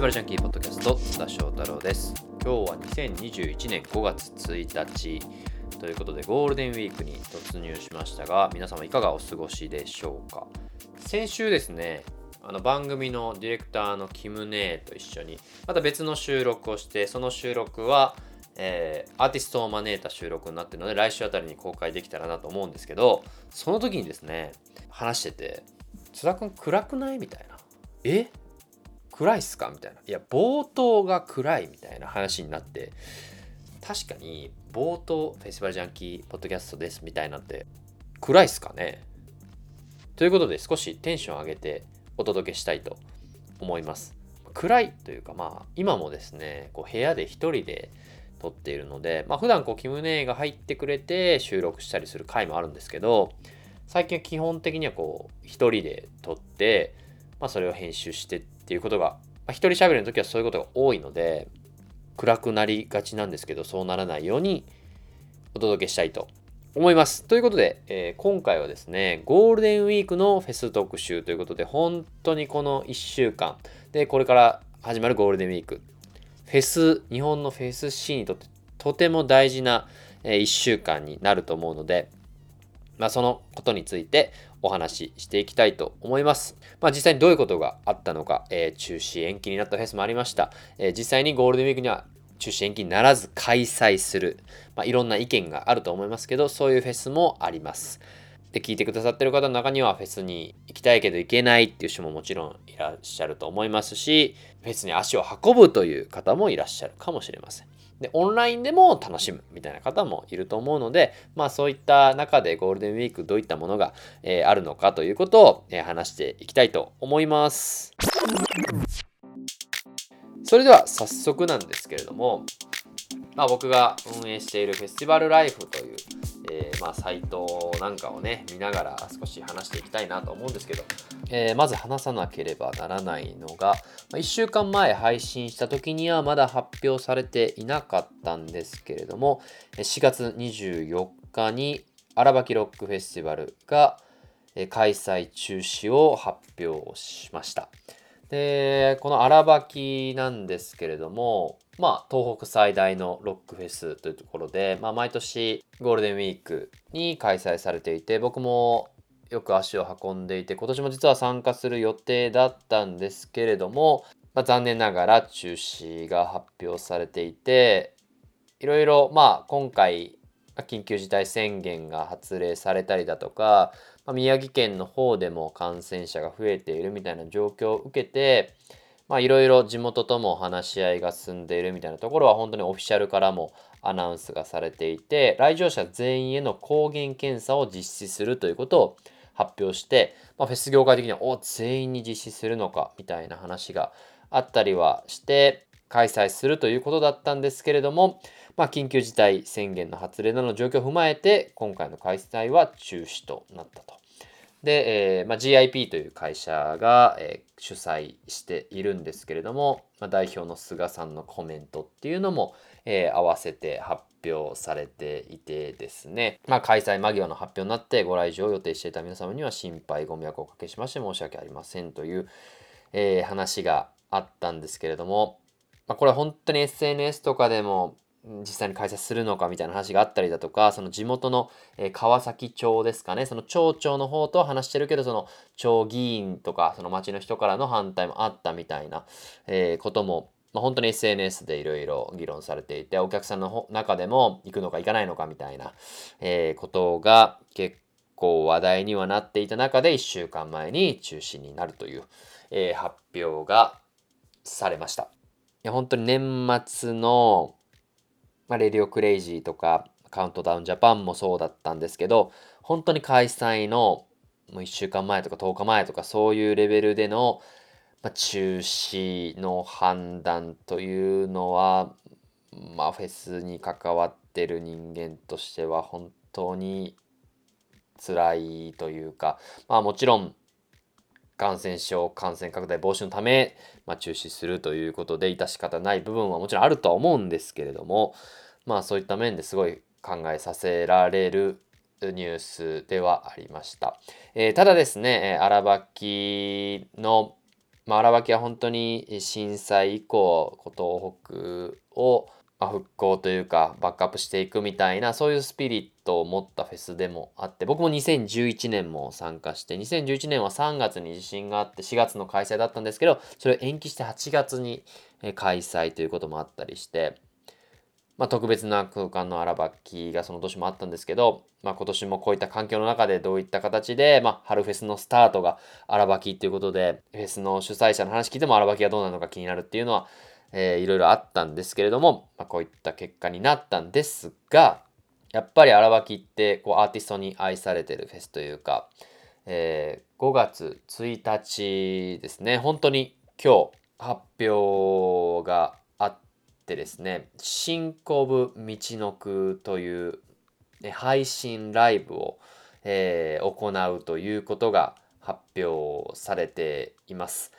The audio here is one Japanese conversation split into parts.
スバルジャンキーポッドキャスト須田翔太郎です。今日は2021年5月1日ということでゴールデンウィークに突入しましたが、皆様いかがお過ごしでしょうか。先週ですね、番組のディレクターのキムネーと一緒にまた別の収録をして、その収録は、アーティストを招いた収録になっているので来週あたりに公開できたらなと思うんですけど、その時にですね話してて、津田くん暗くないみたいな、暗いっすかみたいな、いや冒頭が暗いみたいな話になって、確かに冒頭フェスティバルジャンキーポッドキャストですみたいなんて暗いっすかねということで、少しテンション上げてお届けしたいと思います。暗いというか、今もですね部屋で一人で撮っているので、普段キムネが入ってくれて収録したりする回もあるんですけど、最近は基本的には一人で撮って、それを編集してっていうことが、一人喋りの時はそういうことが多いので暗くなりがちなんですけど、そうならないようにお届けしたいと思います。ということで、今回はですねゴールデンウィークのフェス特集ということで、本当にこの1週間でこれから始まるゴールデンウィーク、フェス、日本のフェスシーンにとってとても大事な1週間になると思うので、そのことについてお話ししていきたいと思います。実際にどういうことがあったのか、中止延期になったフェスもありました、実際にゴールデンウィークには中止延期にならず開催する、いろんな意見があると思いますけど、そういうフェスもあります。で、聞いてくださってる方の中にはフェスに行きたいけど行けないっていう人ももちろんいらっしゃると思いますし、フェスに足を運ぶという方もいらっしゃるかもしれません。で、オンラインでも楽しむみたいな方もいると思うので、そういった中でゴールデンウィークどういったものが、あるのかということを、話していきたいと思います。それでは早速なんですけれども、僕が運営しているフェスティバルライフという、サイトなんかをね見ながら少し話していきたいなと思うんですけど、まず話さなければならないのが、1週間前配信した時にはまだ発表されていなかったんですけれども、4月24日に荒ばきロックフェスティバルが開催中止を発表しました。で、この荒ばきなんですけれども、東北最大のロックフェスというところで、毎年ゴールデンウィークに開催されていて、僕もよく足を運んでいて、今年も実は参加する予定だったんですけれども、残念ながら中止が発表されていて、いろいろ今回緊急事態宣言が発令されたりだとか、宮城県の方でも感染者が増えているみたいな状況を受けて、いろいろ地元とも話し合いが進んでいるみたいなところは、本当にオフィシャルからもアナウンスがされていて、来場者全員への抗原検査を実施するということを発表して、フェス業界的には全員に実施するのかみたいな話があったりはして開催するということだったんですけれども、緊急事態宣言の発令などの状況を踏まえて今回の開催は中止となったと。で、GIP という会社が、主催しているんですけれども、代表の菅さんのコメントっていうのも、合わせて発表されていてですね、開催間際の発表になって、ご来場を予定していた皆様には心配ご迷惑をおかけしまして申し訳ありませんという、話があったんですけれども、これは本当に SNS とかでも実際に開催するのかみたいな話があったりだとか、その地元の川崎町ですかね、その町長の方と話してるけど、その町議員とかその町の人からの反対もあったみたいなことも、本当に SNS でいろいろ議論されていて、お客さんの中でも行くのか行かないのかみたいなことが結構話題にはなっていた中で、1週間前に中止になるという発表がされました。いや、本当に年末のレディオクレイジーとかカウントダウンジャパンもそうだったんですけど、本当に開催の1週間前とか10日前とか、そういうレベルでの中止の判断というのは、フェスに関わってる人間としては本当に辛いというか、もちろん感染拡大防止のため、中止するということで致し方ない部分はもちろんあるとは思うんですけれども、そういった面ですごい考えさせられるニュースではありました。ただですね、荒ばきの、荒脇は本当に震災以降東北を復興というかバックアップしていくみたいな、そういうスピリットを持ったフェスでもあって、僕も2011年も参加して、2011年は3月に地震があって4月の開催だったんですけど、それを延期して8月に開催ということもあったりして、特別な空間の荒脇がその年もあったんですけど、今年もこういった環境の中でどういった形で、春フェスのスタートが荒脇ということで、フェスの主催者の話聞いても荒脇がどうなるのか気になるっていうのはいろいろあったんですけれども、こういった結果になったんですが、やっぱり荒脇ってアーティストに愛されてるフェスというか、5月1日ですね、本当に今日発表がですね、新コブみちのくという配信ライブを、行うということが発表されています。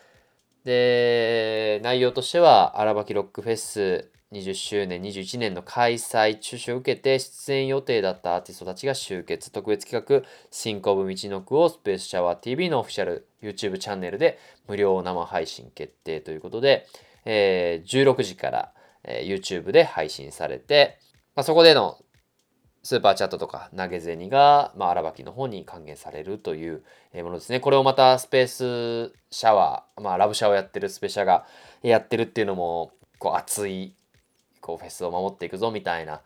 で、内容としては荒脇ロックフェス20周年21年の開催中止を受けて出演予定だったアーティストたちが集結、特別企画新コブみちのくをスペースシャワー TV のオフィシャル YouTube チャンネルで無料生配信決定ということで、16時からYouTube で配信されて、そこでのスーパーチャットとか投げ銭が荒脇の方に還元されるというものですね。これをまたスペースシャワー、ラブシャワーをやってるスペシャがやってるっていうのも熱いフェスを守っていくぞみたいな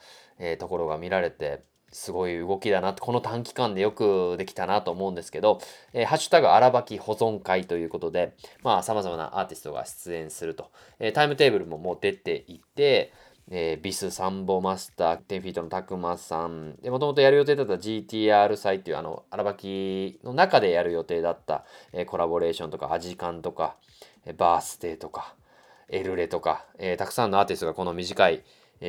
ところが見られて、すごい動きだなと、この短期間でよくできたなと思うんですけど、ハッシュタグ荒脇保存会ということで、様々なアーティストが出演すると、タイムテーブルももう出ていて、ビスサンボマスター10フィートのたくまさんで、もともとやる予定だった GTR 祭っていう荒脇の中でやる予定だった、コラボレーションとかアジカンとか、バースデーとかエルレとか、たくさんのアーティストがこの短い、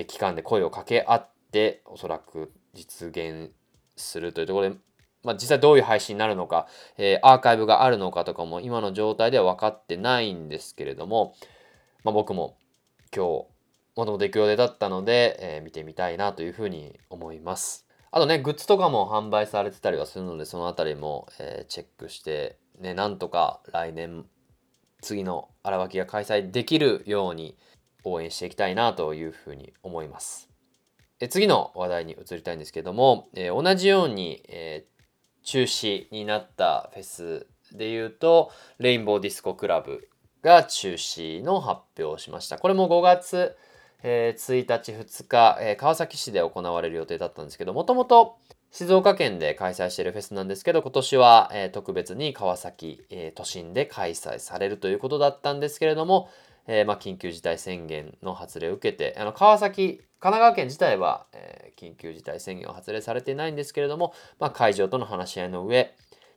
期間で声を掛け合っておそらく実現するというところで、実際どういう配信になるのか、アーカイブがあるのかとかも今の状態では分かってないんですけれども、僕も今日もともと行く予定だったので、見てみたいなというふうに思います。あとね、グッズとかも販売されてたりはするので、そのあたりも、チェックして、なんとか来年次の荒脇が開催できるように応援していきたいなというふうに思います。次の話題に移りたいんですけども、同じように、中止になったフェスでいうとレインボーディスコクラブが中止の発表をしました。これも5月、1日2日、川崎市で行われる予定だったんですけど、もともと静岡県で開催しているフェスなんですけど、今年は、特別に川崎、都心で開催されるということだったんですけれども、緊急事態宣言の発令を受けて、神奈川県自体は、緊急事態宣言を発令されていないんですけれども、会場との話し合いの上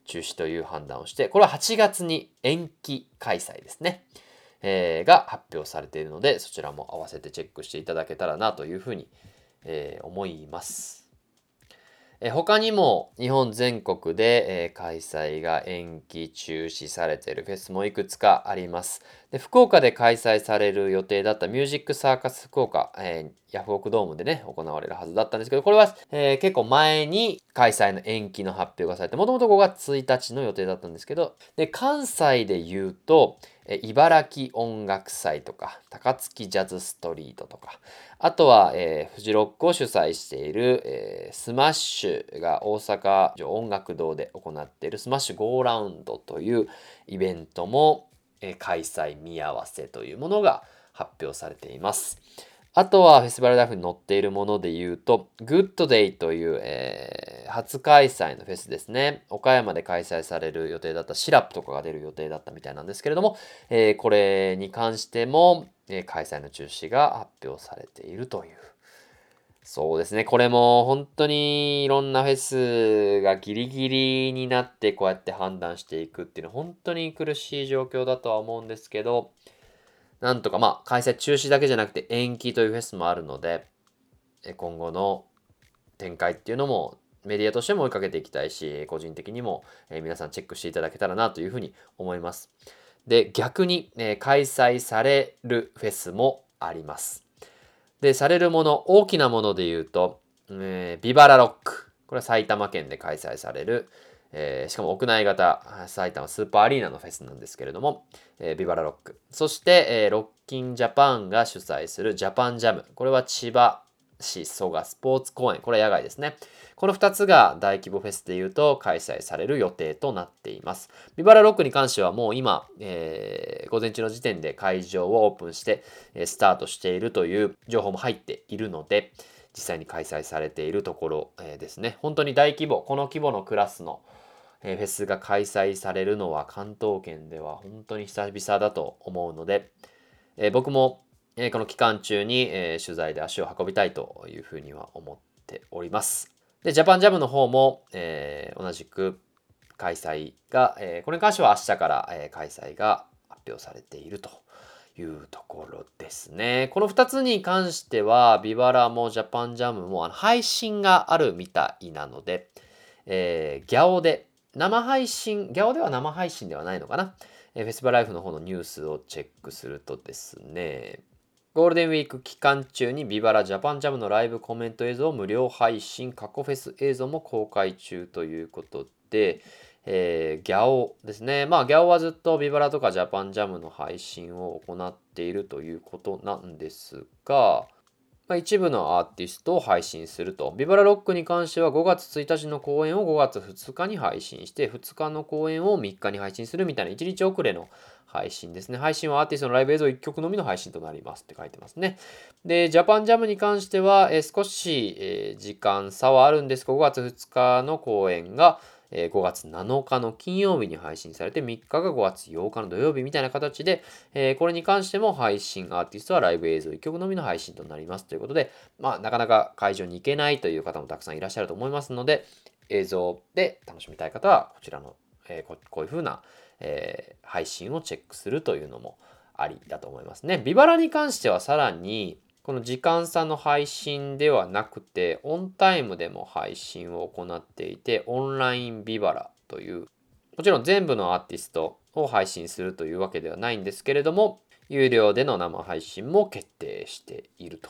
中止という判断をして、これは8月に延期開催ですね、が発表されているので、そちらも合わせてチェックしていただけたらなというふうに、思います。他にも日本全国で、開催が延期中止されているフェスもいくつかあります。で、福岡で開催される予定だったミュージックサーカス福岡、ヤフオクドームでね行われるはずだったんですけど、これは、結構前に開催の延期の発表がされて、もともと5月1日の予定だったんですけど、で関西で言うと、茨城音楽祭とか高槻ジャズストリートとか、あとは、フジロックを主催している、スマッシュが大阪城音楽堂で行っているスマッシュゴーラウンドというイベントも、開催見合わせというものが発表されています。あとはフェスティバルライフに載っているものでいうとグッドデイという、初開催のフェスですね。岡山で開催される予定だったシラップとかが出る予定だったみたいなんですけれども、これに関しても、開催の中止が発表されているという。そうですね、これも本当にいろんなフェスがギリギリになってこうやって判断していくっていうのは本当に苦しい状況だとは思うんですけど、なんとか開催中止だけじゃなくて延期というフェスもあるので、今後の展開っていうのもメディアとしても追いかけていきたいし、個人的にも皆さんチェックしていただけたらなというふうに思います。で、逆に開催されるフェスもあります。で、されるもの、大きなもので言うと、ビバラロック、これは埼玉県で開催される、しかも屋内型埼玉スーパーアリーナのフェスなんですけれども、ビバラロック、そして、ロッキンジャパンが主催するジャパンジャム、これは千葉市蘇我スポーツ公園、これは野外ですね。この2つが大規模フェスでいうと開催される予定となっています。ビバラロックに関してはもう今、午前中の時点で会場をオープンして、スタートしているという情報も入っているので、実際に開催されているところですね。本当に大規模、この規模のクラスのフェスが開催されるのは関東圏では本当に久々だと思うので、僕もこの期間中に取材で足を運びたいというふうには思っております。で、ジャパンジャムの方も同じく開催が、これに関しては明日から開催が発表されているというところですね。この2つに関してはビバラもジャパンジャムも配信があるみたいなので、ギャオで生配信、ギャオでは生配信ではないのかな、フェスティバルライフの方のニュースをチェックするとですね、ゴールデンウィーク期間中にビバラジャパンジャムのライブコメント映像を無料配信、過去フェス映像も公開中ということで、ギャオですね。まあギャオはずっとビバラとかジャパンジャムの配信を行っているということなんですが、一部のアーティストを配信すると。ビバラロックに関しては5月1日の公演を5月2日に配信して、2日の公演を3日に配信するみたいな1日遅れの配信ですね。配信はアーティストのライブ映像1曲のみの配信となりますって書いてますね。で、ジャパンジャムに関しては少し時間差はあるんですが、5月2日の公演が5月7日の金曜日に配信されて、3日が5月8日の土曜日みたいな形で、これに関しても配信アーティストはライブ映像1曲のみの配信となりますということで、なかなか会場に行けないという方もたくさんいらっしゃると思いますので、映像で楽しみたい方はこちらの、こういう風な、配信をチェックするというのもありだと思いますね。ビバラに関してはさらにこの時間差の配信ではなくて、オンタイムでも配信を行っていて、オンラインビバラという、もちろん全部のアーティストを配信するというわけではないんですけれども、有料での生配信も決定していると。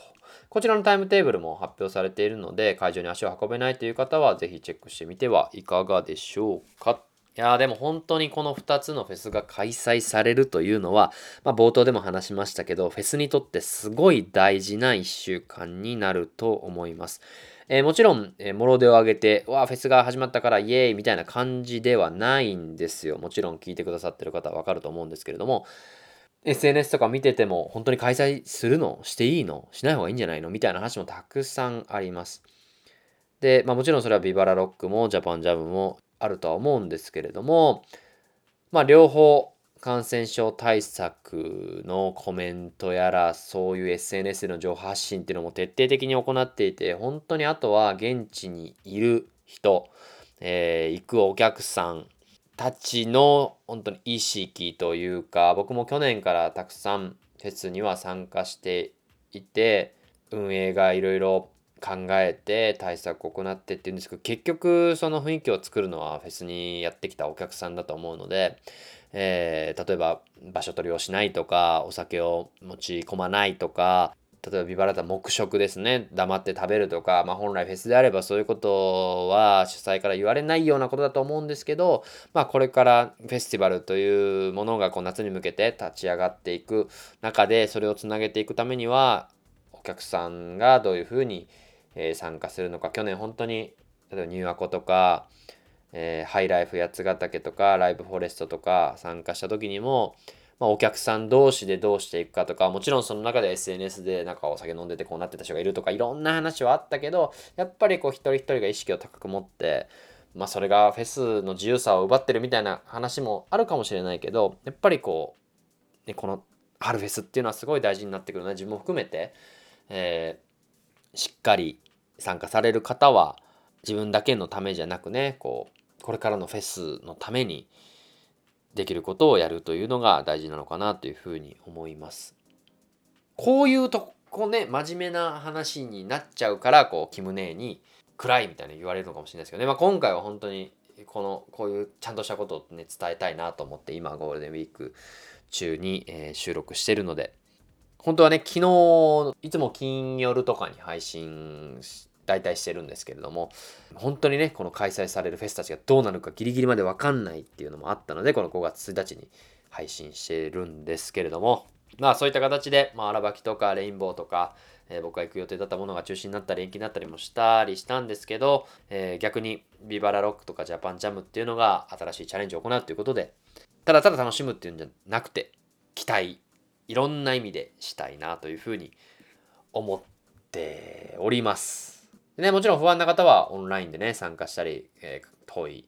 こちらのタイムテーブルも発表されているので、会場に足を運べないという方はぜひチェックしてみてはいかがでしょうか。いやでも本当にこの2つのフェスが開催されるというのは、冒頭でも話しましたけど、フェスにとってすごい大事な1週間になると思います。もちろん諸手を挙げてフェスが始まったからイエーイみたいな感じではないんですよ。もちろん聞いてくださってる方は分かると思うんですけれども、 SNS とか見てても本当に開催するのしていいのしない方がいいんじゃないのみたいな話もたくさんあります。で、もちろんそれはビバラロックもジャパンジャムもあるとは思うんですけれども、両方感染症対策のコメントやら、そういう SNS の情報発信っていうのも徹底的に行っていて、本当にあとは現地にいる人、行くお客さんたちの本当に意識というか、僕も去年からたくさんフェスには参加していて、運営がいろいろ考えて対策を行ってっていうんですけど、結局その雰囲気を作るのはフェスにやってきたお客さんだと思うので、例えば場所取りをしないとか、お酒を持ち込まないとか、例えばビバラだ黙食ですね、黙って食べるとか、本来フェスであればそういうことは主催から言われないようなことだと思うんですけど、これからフェスティバルというものがこう夏に向けて立ち上がっていく中で、それをつなげていくためにはお客さんがどういうふうに参加するのか。去年本当に例えばニューアコとか、ハイライフ八ヶ岳とかライブフォレストとか参加した時にも、お客さん同士でどうしていくかとか、もちろんその中で SNS でなんかお酒飲んでてこうなってた人がいるとか、いろんな話はあったけど、やっぱりこう一人一人が意識を高く持って、それがフェスの自由さを奪ってるみたいな話もあるかもしれないけど、やっぱりこの春フェスっていうのはすごい大事になってくるので、自分も含めて、しっかり参加される方は自分だけのためじゃなくね、これからのフェスのためにできることをやるというのが大事なのかなというふうに思います。こういうとこね、真面目な話になっちゃうから、キムネーに暗いみたいに言われるのかもしれないですけどね、今回は本当にこういうちゃんとしたことをね伝えたいなと思って、今ゴールデンウィーク中に、収録してるので、本当はね、昨日いつも金曜日とかに配信大体してるんですけれども、本当にねこの開催されるフェスたちがどうなるかギリギリまで分かんないっていうのもあったので、この5月1日に配信してるんですけれども、まあそういった形で、荒ばきとかレインボーとか、僕が行く予定だったものが中止になったり延期になったりもしたりしたんですけど、逆にビバラロックとかジャパンジャムっていうのが新しいチャレンジを行うということで、ただただ楽しむっていうんじゃなくて、期待いろんな意味でしたいなというふうに思っております。でね、もちろん不安な方はオンラインでね参加したり、遠い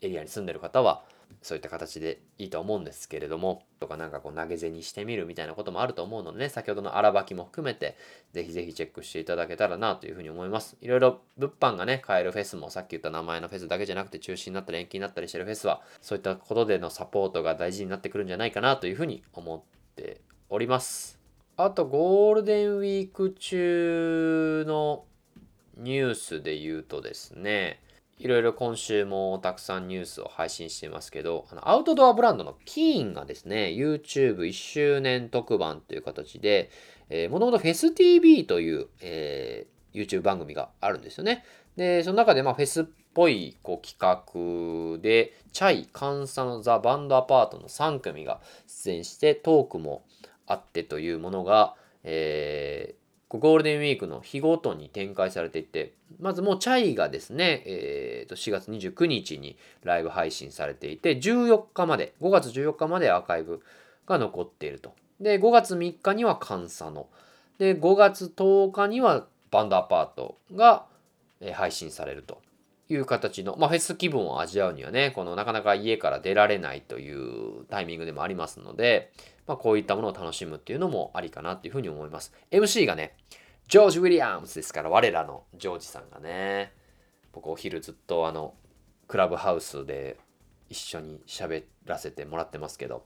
エリアに住んでる方はそういった形でいいと思うんですけれども、とかなんかこう投げ銭してみるみたいなこともあると思うのでね、先ほどの荒ばきも含めてぜひぜひチェックしていただけたらなというふうに思います。いろいろ物販がね買えるフェスも、さっき言った名前のフェスだけじゃなくて中止になったり延期になったりしてるフェスはそういったことでのサポートが大事になってくるんじゃないかなというふうに思っております。あとゴールデンウィーク中のニュースで言うとですね、いろいろ今週もたくさんニュースを配信していますけど、アウトドアブランドのキーンがですね YouTube1 周年特番という形で、もともとフェス TV という、YouTube 番組があるんですよね。でその中でフェスっぽい企画でチャイ、カンサのザ・バンドアパートの3組が出演してトークもあってというものが、ゴールデンウィークの日ごとに展開されていて、まずもうチャイがですね、4月29日にライブ配信されていて、14日まで5月14日までアーカイブが残っていると。で5月3日にはカンサノで、5月10日にはバンドアパートが配信されるという形の、フェス気分を味わうにはね、このなかなか家から出られないというタイミングでもありますので、こういったものを楽しむっていうのもありかなっていうふうに思います。MC がね、ジョージ・ウィリアムズですから、我らのジョージさんがね、僕お昼ずっとクラブハウスで一緒に喋らせてもらってますけど、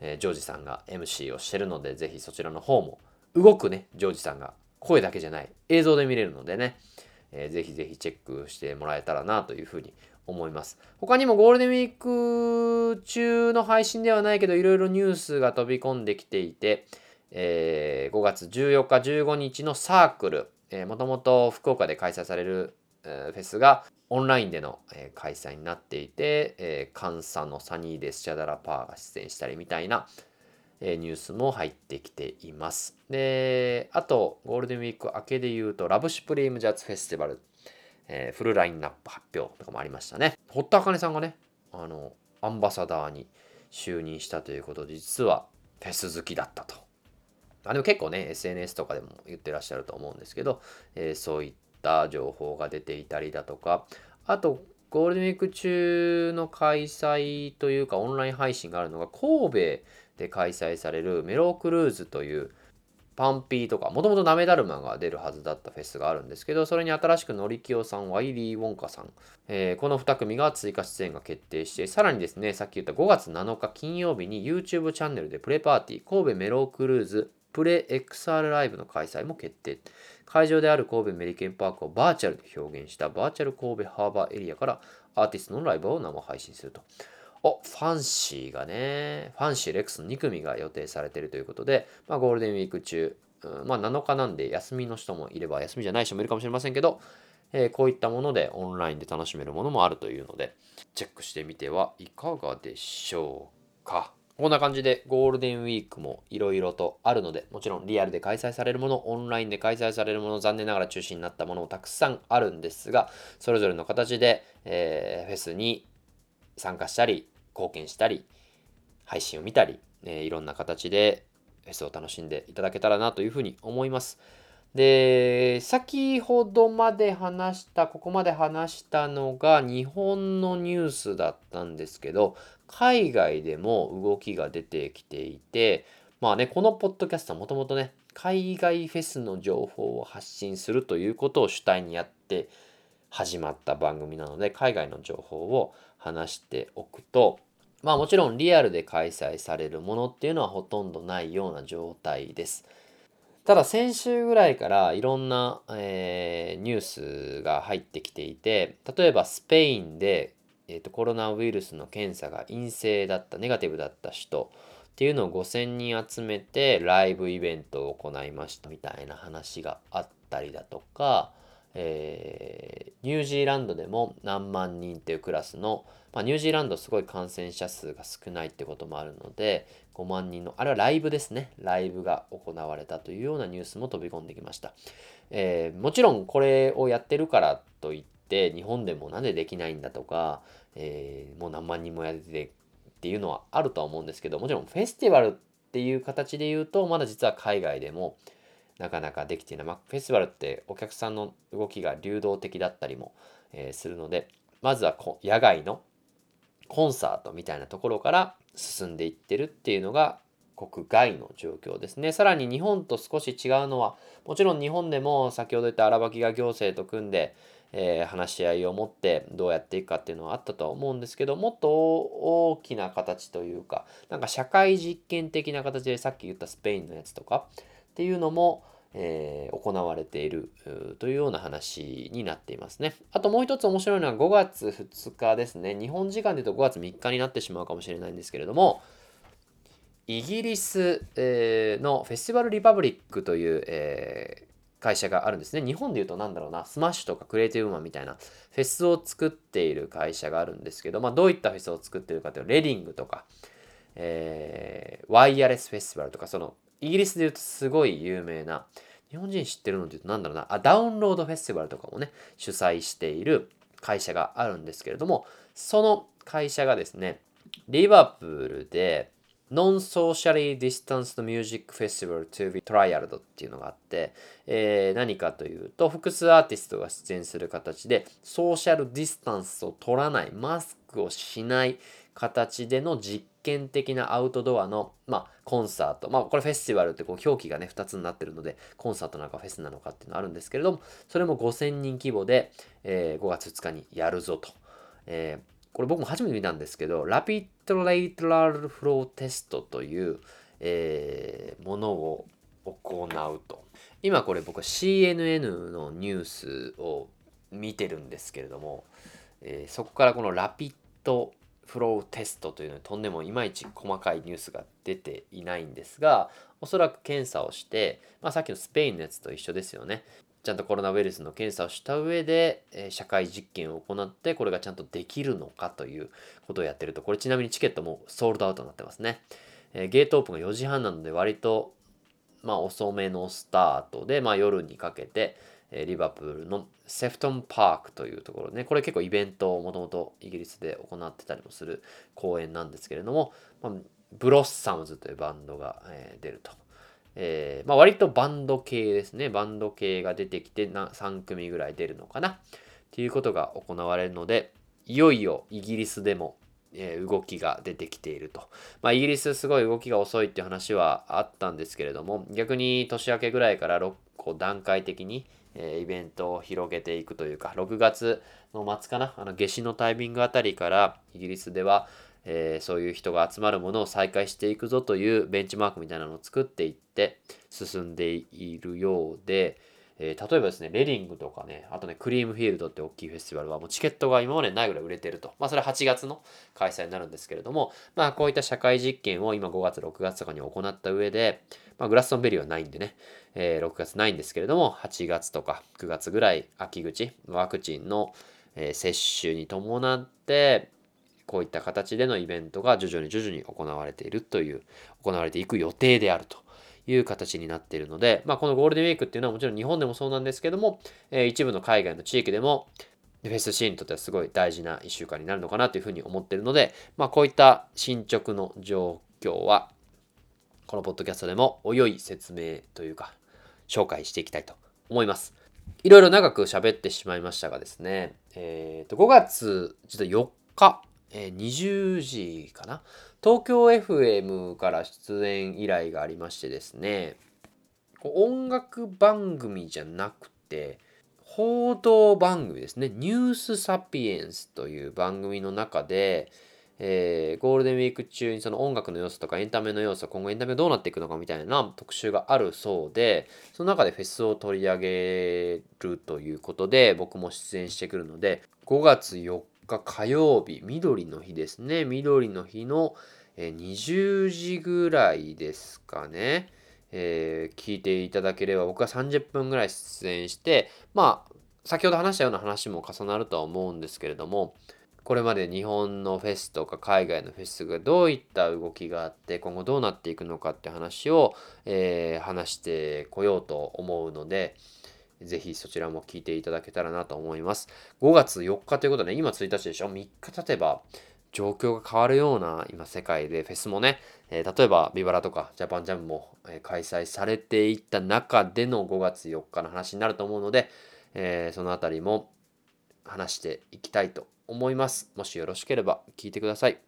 ジョージさんが MC をしてるので、ぜひそちらの方も動くね、ジョージさんが声だけじゃない映像で見れるのでね、ぜひぜひチェックしてもらえたらなというふうに思います。他にもゴールデンウィーク中の配信ではないけど、いろいろニュースが飛び込んできていて、5月14日15日のサークル、もともと福岡で開催される、フェスがオンラインでの、開催になっていて、カンサのサニーデスチャダラパーが出演したりみたいな、ニュースも入ってきています。であとゴールデンウィーク明けで言うとラブシュプリームジャズフェスティバル、フルラインナップ発表とかもありましたね。堀田茜さんがねアンバサダーに就任したということで、実はフェス好きだったと。でも結構ね SNS とかでも言ってらっしゃると思うんですけど、そういった情報が出ていたりだとか、あとゴールデンウィーク中の開催というかオンライン配信があるのが、神戸で開催されるメロークルーズというパンピーとか、もともとなめだるまが出るはずだったフェスがあるんですけど、それに新しくのりきよさん、ワイリー・ウォンカさん、この2組が追加出演が決定して、さらにですね、さっき言った5月7日金曜日に YouTube チャンネルでプレパーティー神戸メロークルーズプレ XR ライブの開催も決定。会場である神戸メリケンパークをバーチャルで表現したバーチャル神戸ハーバーエリアからアーティストのライブを生配信すると。ファンシーがね、ファンシーレックスの2組が予定されているということで、ゴールデンウィーク中、7日なんで休みの人もいれば休みじゃない人もいるかもしれませんけど、こういったものでオンラインで楽しめるものもあるというので、チェックしてみてはいかがでしょうか。こんな感じでゴールデンウィークもいろいろとあるので、もちろんリアルで開催されるもの、オンラインで開催されるもの、残念ながら中止になったものもたくさんあるんですが、それぞれの形で、フェスに参加したり貢献したり配信を見たり、いろんな形でフェスを楽しんでいただけたらなというふうに思います。で先ほどまでここまで話したのが日本のニュースだったんですけど、海外でも動きが出てきていて、このポッドキャストはもともとね海外フェスの情報を発信するということを主体にやって始まった番組なので、海外の情報を話しておくと、もちろんリアルで開催されるものっていうのはほとんどないような状態です。ただ先週ぐらいからいろんな、ニュースが入ってきていて、例えばスペインで、コロナウイルスの検査が陰性だったネガティブだった人っていうのを5000人集めてライブイベントを行いましたみたいな話があったりだとか、ニュージーランドでも何万人っていうクラスの、ニュージーランドすごい感染者数が少ないってこともあるので、5万人の、あれはライブですね、ライブが行われたというようなニュースも飛び込んできました。もちろんこれをやってるからといって日本でもなんでできないんだとか、もう何万人もやってっていうのはあるとは思うんですけど、もちろんフェスティバルっていう形で言うとまだ実は海外でもなかなかできていない。フェスティバルってお客さんの動きが流動的だったりもするので、まずは野外のコンサートみたいなところから進んでいってるっていうのが国外の状況ですね。さらに日本と少し違うのは、もちろん日本でも先ほど言った荒垣が行政と組んで、話し合いを持ってどうやっていくかっていうのはあったとは思うんですけど、もっと大きな形というか、なんか社会実験的な形でさっき言ったスペインのやつとかっていうのも、行われているというような話になっていますね。あともう一つ面白いのは5月2日ですね。日本時間で言うと5月3日になってしまうかもしれないんですけれども、イギリスのフェスティバルリパブリックという会社があるんですね。日本で言うとなんだろうな、スマッシュとかクリエイティブマンみたいなフェスを作っている会社があるんですけど、どういったフェスを作っているかというと、レディングとかワイヤレスフェスティバルとか、そのイギリスで言うとすごい有名な、日本人知ってるのって言うとなんだろうな、ダウンロードフェスティバルとかもね、主催している会社があるんですけれども、その会社がですね、リバプールでノンソーシャリーディスタンスのミュージックフェスティバルトゥビトライアルドっていうのがあって、何かというと、複数アーティストが出演する形でソーシャルディスタンスを取らない、マスクをしない形での実験的なアウトドアの、コンサート、これフェスティバルってこう表記がね2つになってるので、コンサートなのかフェスなのかっていうのがあるんですけれども、それも5000人規模で、5月2日にやるぞと。これ僕も初めて見たんですけど、ラピッドレイトラルフローテストという、ものを行うと。今これ僕は CNN のニュースを見てるんですけれども、そこからこのラピッドフローテストというのにとんでもいまいち細かいニュースが出ていないんですが、おそらく検査をして、さっきのスペインのやつと一緒ですよね。ちゃんとコロナウイルスの検査をした上で、社会実験を行って、これがちゃんとできるのかということをやってると。これちなみにチケットもソールドアウトになってますね。ゲートオープンが4時半なので、割と遅めのスタートで、夜にかけて、リバプールのセフトンパークというところね、これ結構イベントをもともとイギリスで行ってたりもする公演なんですけれども、ブロッサムズというバンドが、出ると。割とバンド系ですね。バンド系が出てきて3組ぐらい出るのかなっていうことが行われるので、いよいよイギリスでも、動きが出てきていると。イギリスすごい動きが遅いっていう話はあったんですけれども、逆に年明けぐらいから段階的にイベントを広げていくというか、6月の末かな、夏至のタイミングあたりからイギリスでは、そういう人が集まるものを再開していくぞというベンチマークみたいなのを作っていって進んでいるようで、例えばですね、レディングとかね、あとね、クリームフィールドって大きいフェスティバルはもうチケットが今までないぐらい売れてると。それは8月の開催になるんですけれども、こういった社会実験を今5月6月とかに行った上で、グラストンベリーはないんでね、6月ないんですけれども、8月とか9月ぐらい秋口ワクチンの、接種に伴ってこういった形でのイベントが徐々に行われていく予定であるという形になっているので、このゴールデンウィークっていうのはもちろん日本でもそうなんですけども、一部の海外の地域でもフェスシーンにとってはすごい大事な1週間になるのかなというふうに思っているので、こういった進捗の状況はこのポッドキャストでもおよい説明というか紹介していきたいと思います。いろいろ長く喋ってしまいましたがですね、5月4日20時かな、東京 FM から出演依頼がありましてですね、音楽番組じゃなくて報道番組ですね、ニュースサピエンスという番組の中で、ゴールデンウィーク中にその音楽の要素とかエンタメの要素、今後エンタメがどうなっていくのかみたいな特集があるそうで、その中でフェスを取り上げるということで僕も出演してくるので、5月4日火曜日、緑の日ですね、緑の日の20時ぐらいですかね、聞いていただければ僕は30分ぐらい出演して、先ほど話したような話も重なるとは思うんですけれども、これまで日本のフェスとか海外のフェスがどういった動きがあって今後どうなっていくのかって話を、話してこようと思うので、ぜひそちらも聞いていただけたらなと思います。5月4日ということで、今1日でしょ、3日経てば状況が変わるような今世界で、フェスもね、例えばビバラとかジャパンジャムも開催されていった中での5月4日の話になると思うので、そのあたりも話していきたいと思います。もしよろしければ聞いてください。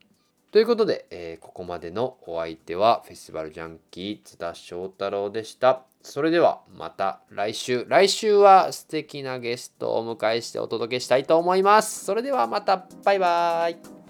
ということで、ここまでのお相手はフェスティバルジャンキー津田翔太郎でした。それではまた来週。来週は素敵なゲストをお迎えしてお届けしたいと思います。それではまた、バイバイ。